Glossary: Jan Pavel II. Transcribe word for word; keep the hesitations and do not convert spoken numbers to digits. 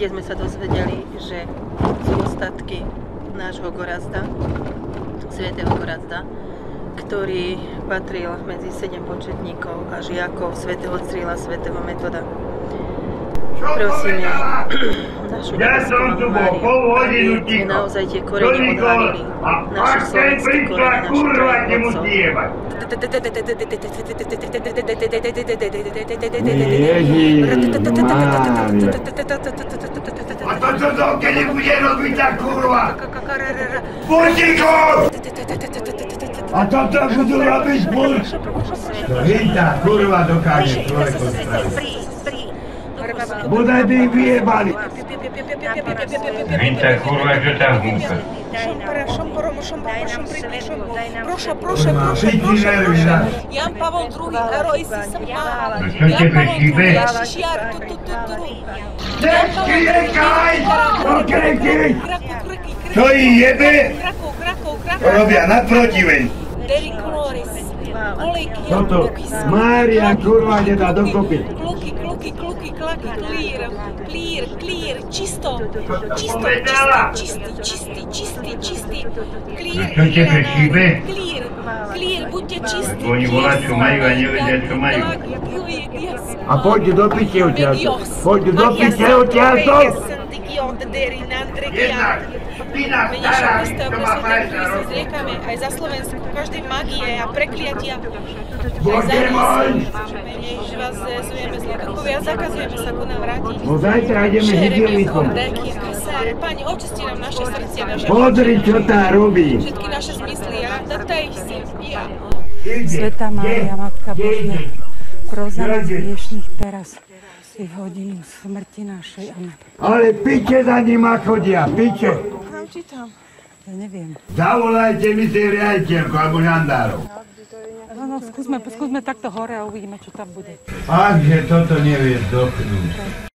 kde sme sa dozvedeli, že sú ostatky nášho Gorazda, svätého Gorazda, ktorý patril medzi sedem početníkov a žiakov svätého Cyrila, svätého Metoda. Prosíme našu nebeskú Máriu, aby tie naozaj tie korene odvalili, naše slovenské korene, naše troje otcov. A to čo to, keď nebude rozbitá kurva? Burtíkov! A toto budú robiť burť! Vítá kurva dokáže človeku spraviť. Bodaj by ich vyjebali. Vítá kurva, čo tam húpe? Proša, proša, proša, proša, proša. Jan Pavel druhý, heroj si som pál. Jan Pavel druhý, jašiar, tu, tu, tu, tu. Dečky, nekaj! Okreky! Čo ich jebe? Robia naprotiveň. Toto Mária kurva nedá dokopy. Kluky, kluky, kluky, klaky, klír, klír, klír, čisto, čisto, čistý, čistý, čistý, čistý, klír, klír, klír, klír, buďte čistí. Oni volá, čo majú a nevedia, čo majú. A poď do pitev ťažov, poď do pitev ťažov. Jednak, iná stará, čo má prajšná roka. Aj za Slovensku, každej magie a prekliatia. Bože môj! Že vás zvezujeme z ľudkovia, zakazujeme sa ku nám vrátiť. No zajtra ideme hydelikom. Pani, očisti nám naše srdcia, naše oči. Podri, čo tá robí. Všetky naše zmysly, ja dataj si, ja. Svätá Mária, Matka Božia, proza nás hriešnych teraz. I v hodinu smrti našej. Ale píte za nima chodia, píte. Kam čítam? Ja neviem. Zavolajte mi si riaditeľku alebo žandárov. No, no, skúsme, skúsme takto hore a uvidíme, čo tam bude. Akže toto nevieš dotknúť.